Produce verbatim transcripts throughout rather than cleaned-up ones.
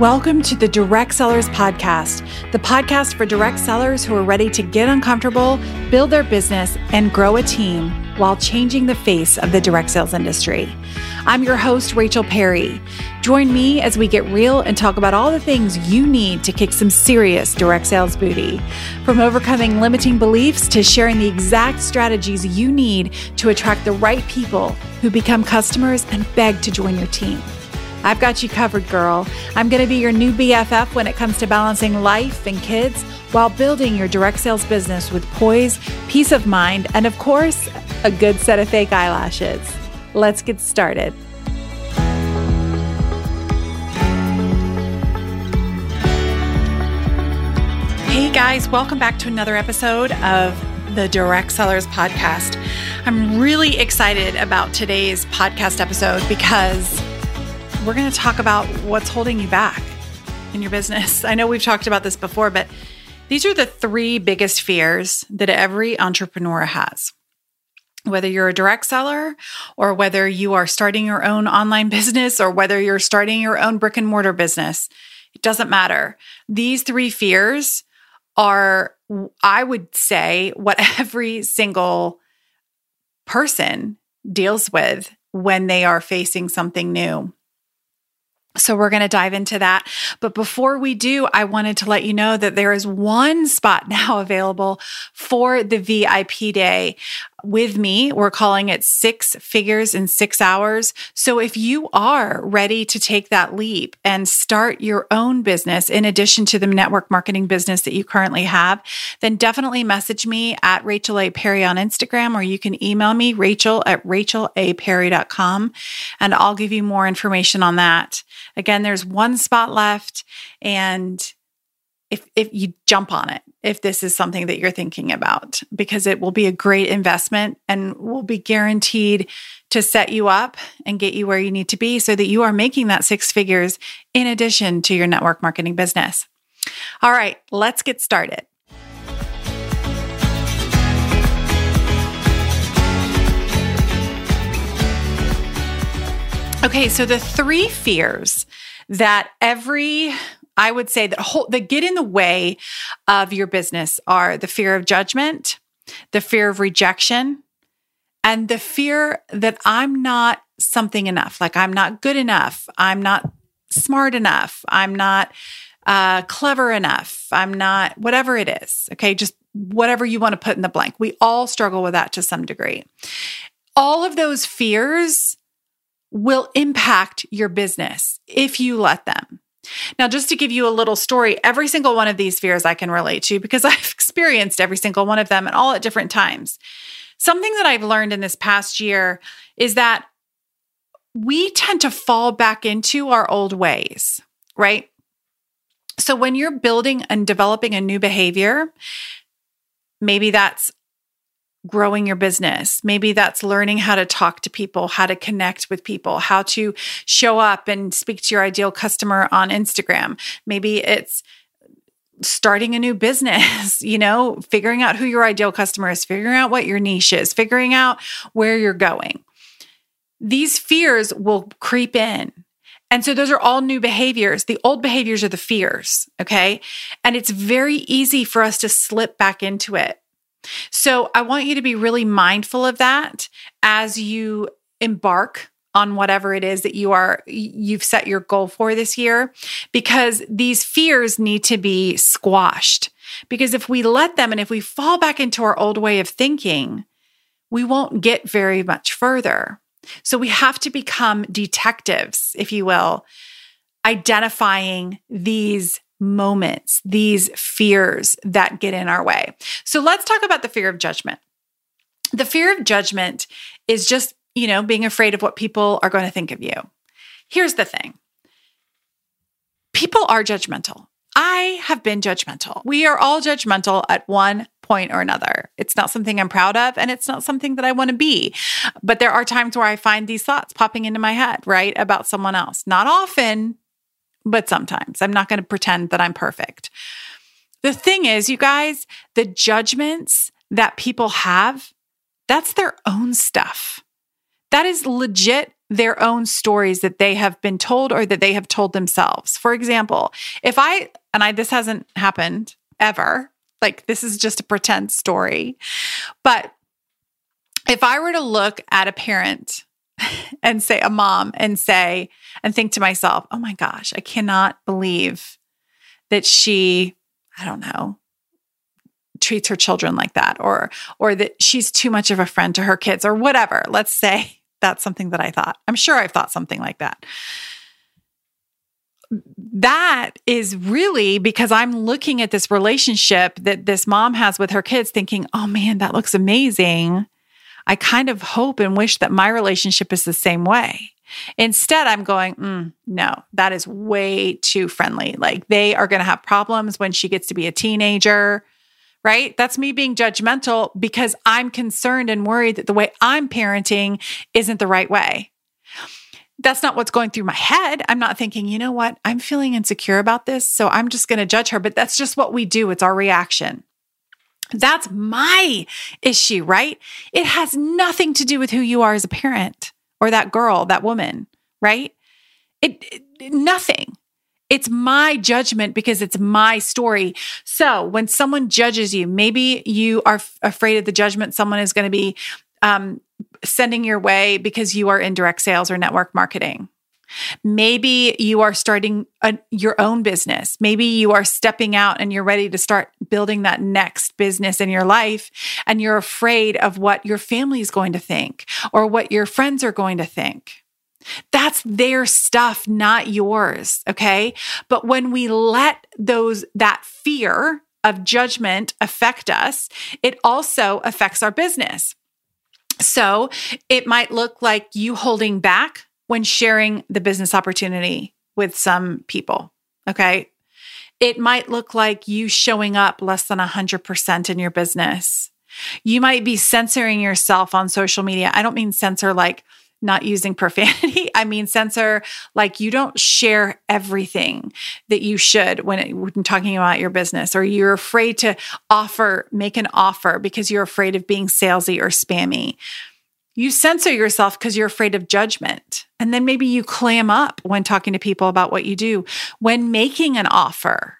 Welcome to the Direct Sellers Podcast, the podcast for direct sellers who are ready to get uncomfortable, build their business, and grow a team while changing the face of the direct sales industry. I'm your host, Rachel Perry. Join me as we get real and talk about all the things you need to kick some serious direct sales booty, from overcoming limiting beliefs to sharing the exact strategies you need to attract the right people who become customers and beg to join your team. I've got you covered, girl. I'm going to be your new B F F when it comes to balancing life and kids while building your direct sales business with poise, peace of mind, and of course, a good set of fake eyelashes. Let's get started. Hey guys, welcome back to another episode of the Direct Sellers Podcast. I'm really excited about today's podcast episode because we're going to talk about what's holding you back in your business. I know we've talked about this before, but these are the three biggest fears that every entrepreneur has. Whether you're a direct seller or whether you are starting your own online business or whether you're starting your own brick and mortar business, it doesn't matter. These three fears are, I would say, what every single person deals with when they are facing something new. So we're going to dive into that. But before we do, I wanted to let you know that there is one spot now available for the V I P day with me. We're calling it Six Figures in Six Hours. So if you are ready to take that leap and start your own business in addition to the network marketing business that you currently have, then definitely message me at Rachel A. Perry on Instagram, or you can email me, Rachel at rachel a perry dot com, and I'll give you more information on that. Again, there's one spot left, and if if you jump on it, if this is something that you're thinking about, because it will be a great investment and will be guaranteed to set you up and get you where you need to be so that you are making that six figures in addition to your network marketing business. All right, let's get started. Okay, so the three fears that every, I would say, that, whole, that get in the way of your business are the fear of judgment, the fear of rejection, and the fear that I'm not something enough, like I'm not good enough, I'm not smart enough, I'm not uh, clever enough, I'm not, whatever it is, okay, just whatever you want to put in the blank. We all struggle with that to some degree. All of those fears will impact your business if you let them. Now, just to give you a little story, every single one of these fears I can relate to because I've experienced every single one of them and all at different times. Something that I've learned in this past year is that we tend to fall back into our old ways, right? So when you're building and developing a new behavior, maybe that's growing your business. Maybe that's learning how to talk to people, how to connect with people, how to show up and speak to your ideal customer on Instagram. Maybe it's starting a new business, you know, figuring out who your ideal customer is, figuring out what your niche is, figuring out where you're going. These fears will creep in. And so those are all new behaviors. The old behaviors are the fears, okay? And it's very easy for us to slip back into it. So I want you to be really mindful of that as you embark on whatever it is that you are, you've set your goal for this year, because these fears need to be squashed. Because if we let them and if we fall back into our old way of thinking, we won't get very much further. So we have to become detectives, if you will, identifying these moments, these fears that get in our way. So let's talk about the fear of judgment. The fear of judgment is just, you know, being afraid of what people are going to think of you. Here's the thing. People are judgmental. I have been judgmental. We are all judgmental at one point or another. It's not something I'm proud of, and it's not something that I want to be. But there are times where I find these thoughts popping into my head, right, about someone else. Not often, but sometimes. I'm not going to pretend that I'm perfect. The thing is, you guys, the judgments that people have, that's their own stuff. That is legit their own stories that they have been told or that they have told themselves. For example, if I, and I, this hasn't happened ever, like this is just a pretend story, but if I were to look at a parent and say, a mom, and say, and think to myself, oh my gosh, I cannot believe that she, I don't know, treats her children like that, or, or that she's too much of a friend to her kids, or whatever. Let's say that's something that I thought. I'm sure I've thought something like that. That is really because I'm looking at this relationship that this mom has with her kids thinking, oh man, that looks amazing. I kind of hope and wish that my relationship is the same way. Instead, I'm going, mm, no, that is way too friendly. Like they are going to have problems when she gets to be a teenager, right? That's me being judgmental because I'm concerned and worried that the way I'm parenting isn't the right way. That's not what's going through my head. I'm not thinking, you know what? I'm feeling insecure about this, so I'm just going to judge her. But that's just what we do. It's our reaction. That's my issue, right? It has nothing to do with who you are as a parent or that girl, that woman, right? It, it nothing. It's my judgment because it's my story. So when someone judges you, maybe you are f- afraid of the judgment someone is going to be um, sending your way because you are in direct sales or network marketing. Maybe you are starting a, your own business. Maybe you are stepping out and you're ready to start building that next business in your life, and you're afraid of what your family is going to think or what your friends are going to think. That's their stuff, not yours, okay? But when we let those that fear of judgment affect us, it also affects our business. So it might look like you holding back when sharing the business opportunity with some people, okay? It might look like you showing up less than one hundred percent in your business. You might be censoring yourself on social media. I don't mean censor like not using profanity. I mean censor like you don't share everything that you should when, it, when talking about your business, or you're afraid to offer, make an offer because you're afraid of being salesy or spammy. You censor yourself because you're afraid of judgment. And then maybe you clam up when talking to people about what you do, when making an offer,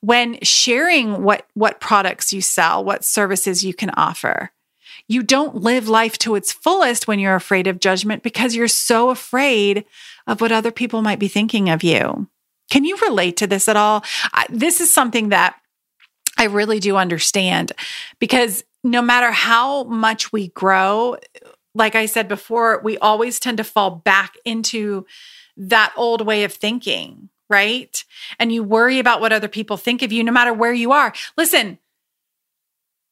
when sharing what, what products you sell, what services you can offer. You don't live life to its fullest when you're afraid of judgment because you're so afraid of what other people might be thinking of you. Can you relate to this at all? I, this is something that I really do understand, because no matter how much we grow, like I said before, we always tend to fall back into that old way of thinking, right? And you worry about what other people think of you, no matter where you are. Listen,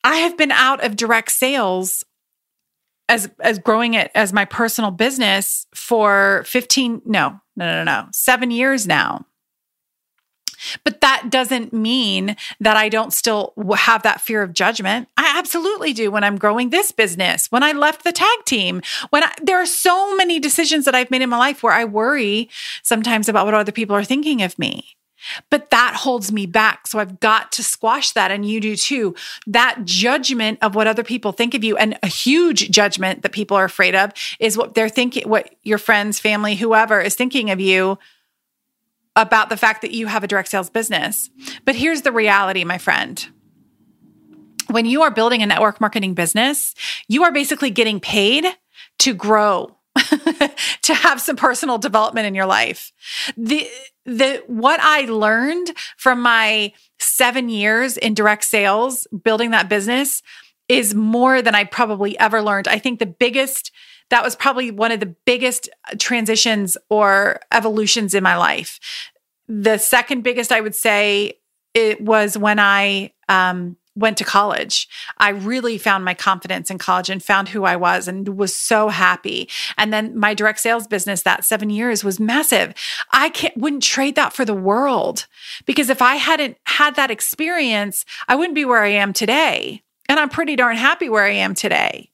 I have been out of direct sales as as growing it as my personal business for fifteen, no, no, no, no, seven years now. But that doesn't mean that I don't still have that fear of judgment. I absolutely do when I'm growing this business, when I left the tag team, when I, there are so many decisions that I've made in my life where I worry sometimes about what other people are thinking of me. But that holds me back. So I've got to squash that, and you do too. That judgment of what other people think of you, and a huge judgment that people are afraid of is what they're thinking, what your friends, family, whoever is thinking of you about the fact that you have a direct sales business. But here's the reality, my friend. When you are building a network marketing business, you are basically getting paid to grow, to have some personal development in your life. The the what I learned from my seven years in direct sales, building that business, is more than I probably ever learned. I think the biggest, that was probably one of the biggest transitions or evolutions in my life. The second biggest, I would say, it was when I um, went to college. I really found my confidence in college and found who I was and was so happy. And then my direct sales business, that seven years was massive. I can't, wouldn't trade that for the world, because if I hadn't had that experience, I wouldn't be where I am today. And I'm pretty darn happy where I am today.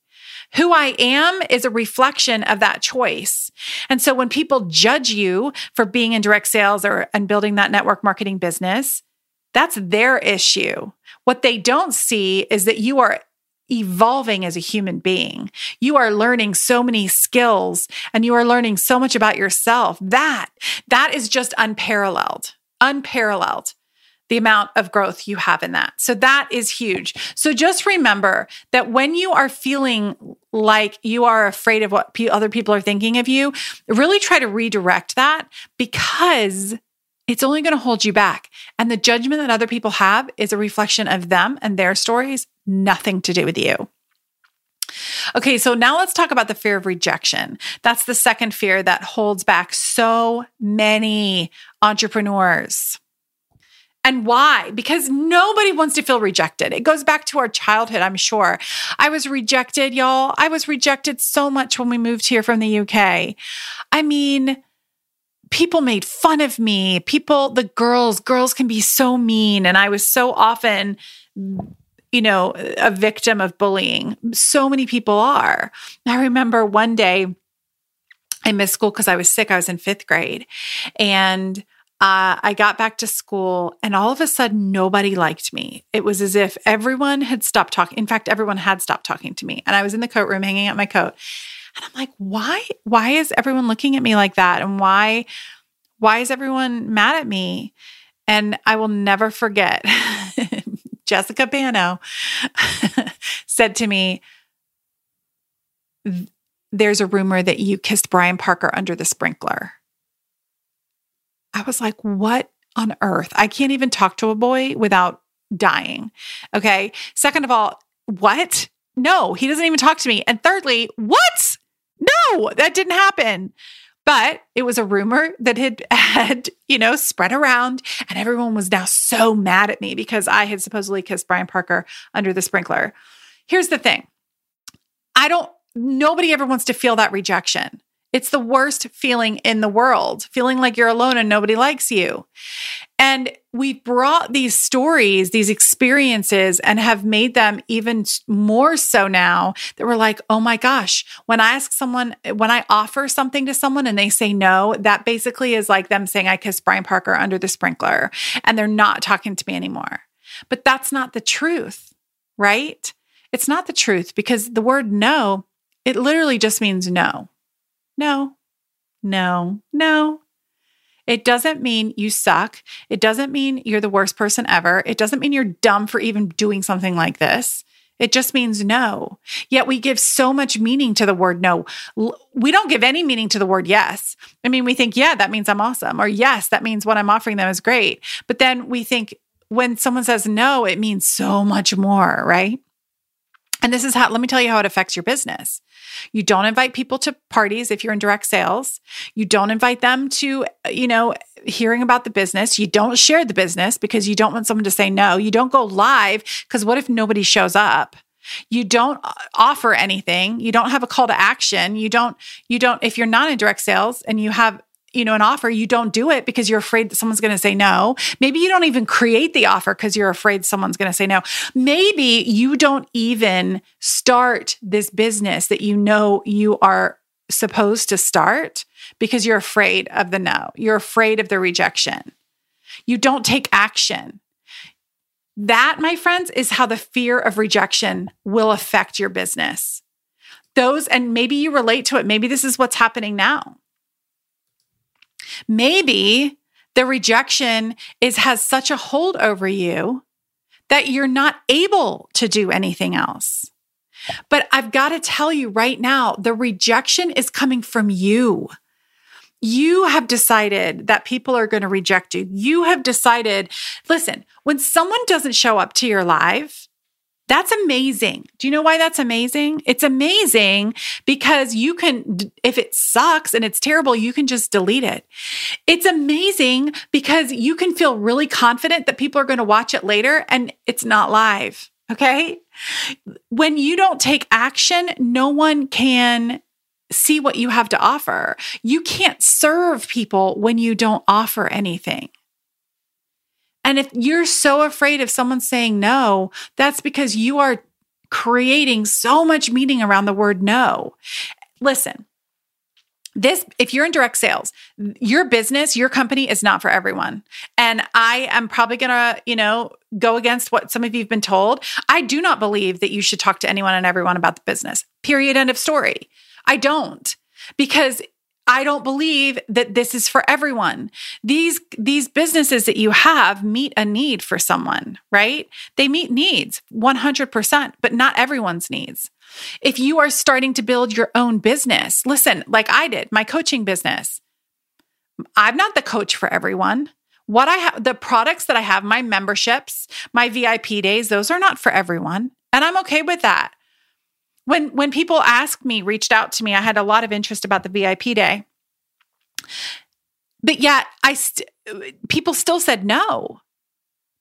Who I am is a reflection of that choice. And so when people judge you for being in direct sales or and building that network marketing business, that's their issue. What they don't see is that you are evolving as a human being. You are learning so many skills and you are learning so much about yourself. That, that is just unparalleled, unparalleled, the amount of growth you have in that. So that is huge. So just remember that when you are feeling like you are afraid of what other people are thinking of you, really try to redirect that, because it's only going to hold you back. And the judgment that other people have is a reflection of them and their stories, nothing to do with you. Okay, so now let's talk about the fear of rejection. That's the second fear that holds back so many entrepreneurs. And why? Because nobody wants to feel rejected. It goes back to our childhood, I'm sure. I was rejected, y'all. I was rejected so much when we moved here from the U K. I mean, people made fun of me. People, the girls, girls can be so mean. And I was so often, you know, a victim of bullying. So many people are. I remember one day I missed school because I was sick. I was in fifth grade. And uh, I got back to school and all of a sudden nobody liked me. It was as if everyone had stopped talking. In fact, everyone had stopped talking to me. And I was in the coat room hanging out my coat. And I'm like, why, why is everyone looking at me like that? And why, why is everyone mad at me? And I will never forget, Jessica Bano said to me, there's a rumor that you kissed Brian Parker under the sprinkler. I was like, what on earth? I can't even talk to a boy without dying. Okay. Second of all, what? No, he doesn't even talk to me. And thirdly, what? No, that didn't happen. But it was a rumor that had, had, you know, spread around, and everyone was now so mad at me because I had supposedly kissed Brian Parker under the sprinkler. Here's the thing. I don't, nobody ever wants to feel that rejection. It's the worst feeling in the world, feeling like you're alone and nobody likes you. And we brought these stories, these experiences, and have made them even more so now that we're like, oh my gosh, when I ask someone, when I offer something to someone and they say no, that basically is like them saying I kissed Brian Parker under the sprinkler and they're not talking to me anymore. But that's not the truth, right? It's not the truth, because the word no, it literally just means no. No, no, no. It doesn't mean you suck. It doesn't mean you're the worst person ever. It doesn't mean you're dumb for even doing something like this. It just means no. Yet we give so much meaning to the word no. We don't give any meaning to the word yes. I mean, we think, yeah, that means I'm awesome. Or yes, that means what I'm offering them is great. But then we think when someone says no, it means so much more, right? And this is how, let me tell you how it affects your business. You don't invite people to parties if you're in direct sales. You don't invite them to, you know, hearing about the business. You don't share the business because you don't want someone to say no. You don't go live because what if nobody shows up? You don't offer anything. You don't have a call to action. You don't, you don't, if you're not in direct sales and you have, you know, an offer, you don't do it because you're afraid that someone's going to say no. Maybe you don't even create the offer because you're afraid someone's going to say no. Maybe you don't even start this business that you know you are supposed to start because you're afraid of the no. You're afraid of the rejection. You don't take action. That, my friends, is how the fear of rejection will affect your business. Those, and maybe you relate to it. Maybe this is what's happening now. Maybe the rejection is has such a hold over you that you're not able to do anything else. But I've got to tell you right now, the rejection is coming from you. You have decided that people are going to reject you. You have decided, listen, when someone doesn't show up to your live, that's amazing. Do you know why that's amazing? It's amazing because you can, if it sucks and it's terrible, you can just delete it. It's amazing because you can feel really confident that people are going to watch it later and it's not live. Okay? When you don't take action, no one can see what you have to offer. You can't serve people when you don't offer anything. And if you're so afraid of someone saying no, that's because you are creating so much meaning around the word no. Listen, This, if you're in direct sales, your business, your company is not for everyone. And I am probably going to, you know, go against what some of you've been told. I do not believe that you should talk to anyone and everyone about the business. Period. End of story. I don't, because I don't believe that this is for everyone. These, these businesses that you have meet a need for someone, right? They meet needs one hundred percent, but not everyone's needs. If you are starting to build your own business, listen, like I did, my coaching business, I'm not the coach for everyone. What I have, the products that I have, my memberships, my V I P days, those are not for everyone. And I'm okay with that. When when people asked me, reached out to me, I had a lot of interest about the V I P day. But yet, I st- people still said no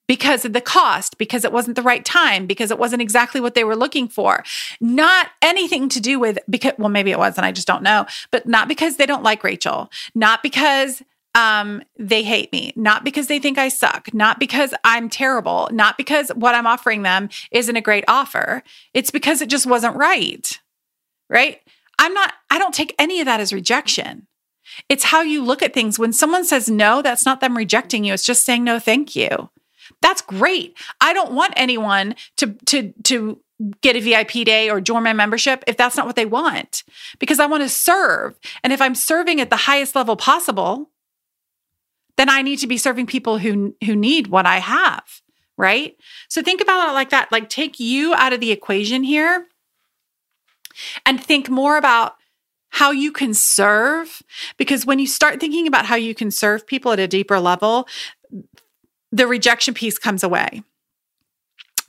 because of the cost, because it wasn't the right time, because it wasn't exactly what they were looking for. Not anything to do with, because well, maybe it was, and I just don't know, but not because they don't like Rachel, not because um, they hate me, not because they think I suck, not because I'm terrible, not because what I'm offering them isn't a great offer. It's because it just wasn't right, right? I'm not, I don't take any of that as rejection. It's how you look at things. When someone says no, that's not them rejecting you. It's just saying, no, thank you. That's great. I don't want anyone to, to, to get a V I P day or join my membership if that's not what they want, because I want to serve. And if I'm serving at the highest level possible, then I need to be serving people who, who need what I have, right? So think about it like that. Like, take you out of the equation here and think more about how you can serve, because when you start thinking about how you can serve people at a deeper level, the rejection piece comes away.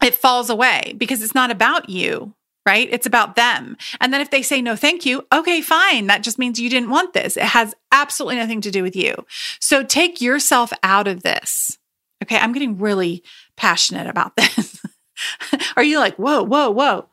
It falls away because it's not about you, right? It's about them. And then if they say, no, thank you, okay, fine. That just means you didn't want this. It has absolutely nothing to do with you. So take yourself out of this. Okay. I'm getting really passionate about this. Are you like, whoa, whoa, whoa.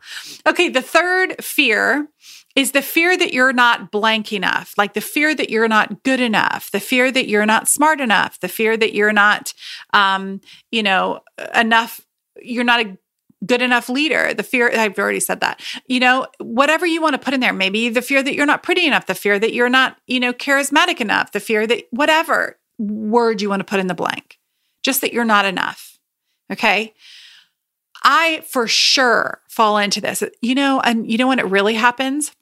Okay. The third fear is the fear that you're not blank enough, like the fear that you're not good enough, the fear that you're not smart enough, the fear that you're not, um, you know, enough, you're not a good enough leader, the fear, I've already said that, you know, whatever you want to put in there, maybe the fear that you're not pretty enough, the fear that you're not, you know, charismatic enough, the fear that whatever word you want to put in the blank, just that you're not enough. Okay. I for sure fall into this, you know, and you know, when it really happens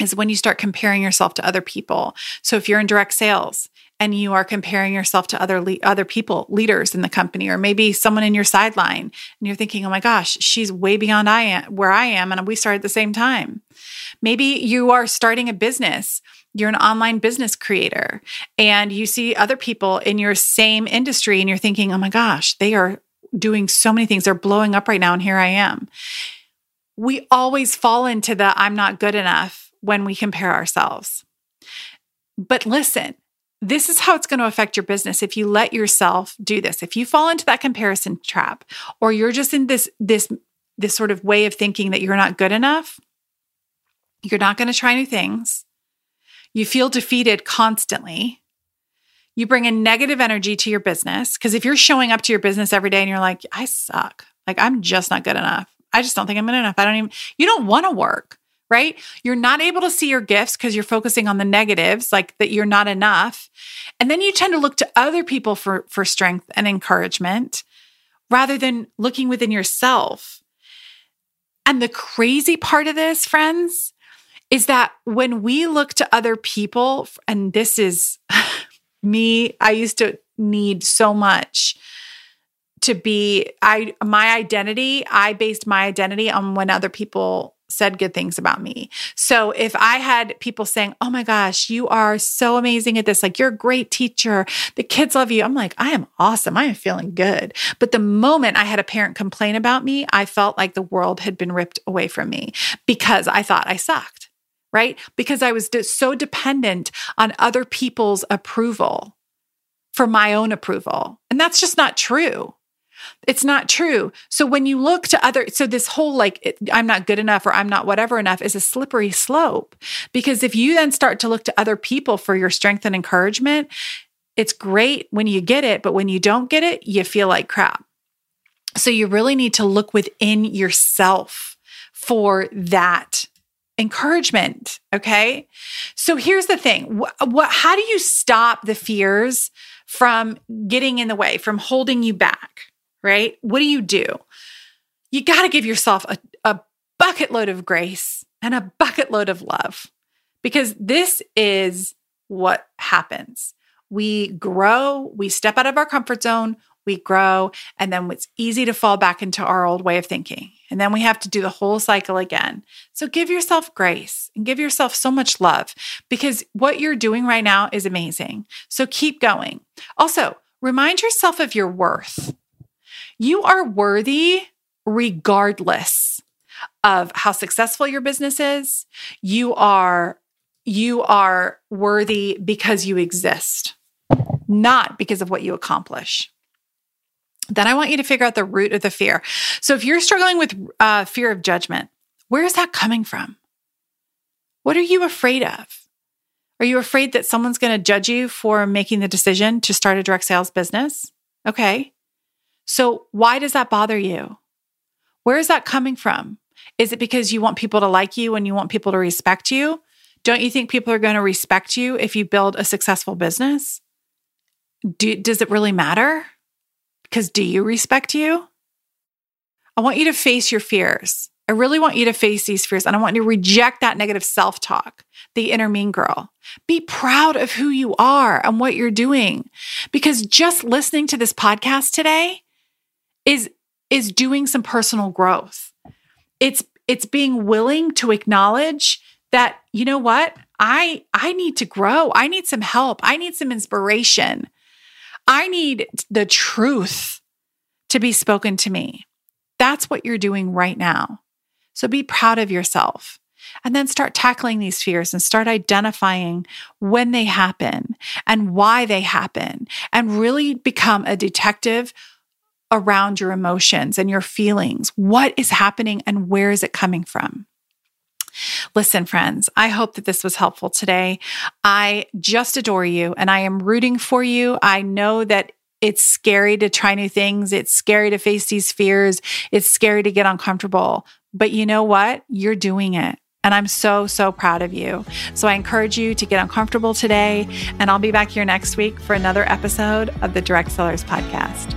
is when you start comparing yourself to other people. So if you're in direct sales and you are comparing yourself to other le- other people, leaders in the company, or maybe someone in your sideline, and you're thinking, oh my gosh, she's way beyond I am, where I am, and we started at the same time. Maybe you are starting a business. You're an online business creator, and you see other people in your same industry, and you're thinking, oh my gosh, they are doing so many things. They're blowing up right now, and here I am. We always fall into the I'm not good enough when we compare ourselves. But listen, this is how it's going to affect your business if you let yourself do this. If you fall into that comparison trap, or you're just in this this this sort of way of thinking that you're not good enough, you're not going to try new things. You feel defeated constantly. You bring a negative energy to your business, because if you're showing up to your business every day and you're like, I suck, like I'm just not good enough. I just don't think I'm good enough. I don't even, you don't want to work, right? You're not able to see your gifts because you're focusing on the negatives, like that you're not enough. And then you tend to look to other people for, for strength and encouragement rather than looking within yourself. And the crazy part of this, friends, is that when we look to other people, and this is me, I used to need so much to be, I, my identity, I based my identity on when other people said good things about me. So if I had people saying, oh my gosh, you are so amazing at this, like you're a great teacher, the kids love you, I'm like, I am awesome. I am feeling good. But the moment I had a parent complain about me, I felt like the world had been ripped away from me because I thought I sucked, right? Because I was so dependent on other people's approval for my own approval. And that's just not true. It's not true. So when you look to other, so this whole like, it, I'm not good enough or I'm not whatever enough is a slippery slope. Because if you then start to look to other people for your strength and encouragement, it's great when you get it, but when you don't get it, you feel like crap. So you really need to look within yourself for that encouragement, okay? So here's the thing. What, what, how do you stop the fears from getting in the way, from holding you back, right? What do you do? You got to give yourself a, a bucket load of grace and a bucket load of love, because this is what happens. We grow, we step out of our comfort zone, we grow, and then it's easy to fall back into our old way of thinking. And then we have to do the whole cycle again. So give yourself grace and give yourself so much love, because what you're doing right now is amazing. So keep going. Also, remind yourself of your worth. You are worthy regardless of how successful your business is. You are you are worthy because you exist, not because of what you accomplish. Then I want you to figure out the root of the fear. So if you're struggling with uh, fear of judgment, where is that coming from? What are you afraid of? Are you afraid that someone's going to judge you for making the decision to start a direct sales business? Okay. So why does that bother you? Where is that coming from? Is it because you want people to like you and you want people to respect you? Don't you think people are going to respect you if you build a successful business? Do, does it really matter? Because do you respect you? I want you to face your fears. I really want you to face these fears, and I want you to reject that negative self-talk, the inner mean girl. Be proud of who you are and what you're doing, because just listening to this podcast today is, is doing some personal growth. It's, it's being willing to acknowledge that, you know what? I, I need to grow. I need some help. I need some inspiration. I need the truth to be spoken to me. That's what you're doing right now. So be proud of yourself, and then start tackling these fears and start identifying when they happen and why they happen, and really become a detective around your emotions and your feelings. What is happening and where is it coming from? Listen, friends, I hope that this was helpful today. I just adore you, and I am rooting for you. I know that it's scary to try new things. It's scary to face these fears. It's scary to get uncomfortable. But you know what? You're doing it. And I'm so, so proud of you. So I encourage you to get uncomfortable today. And I'll be back here next week for another episode of the Direct Sellers Podcast.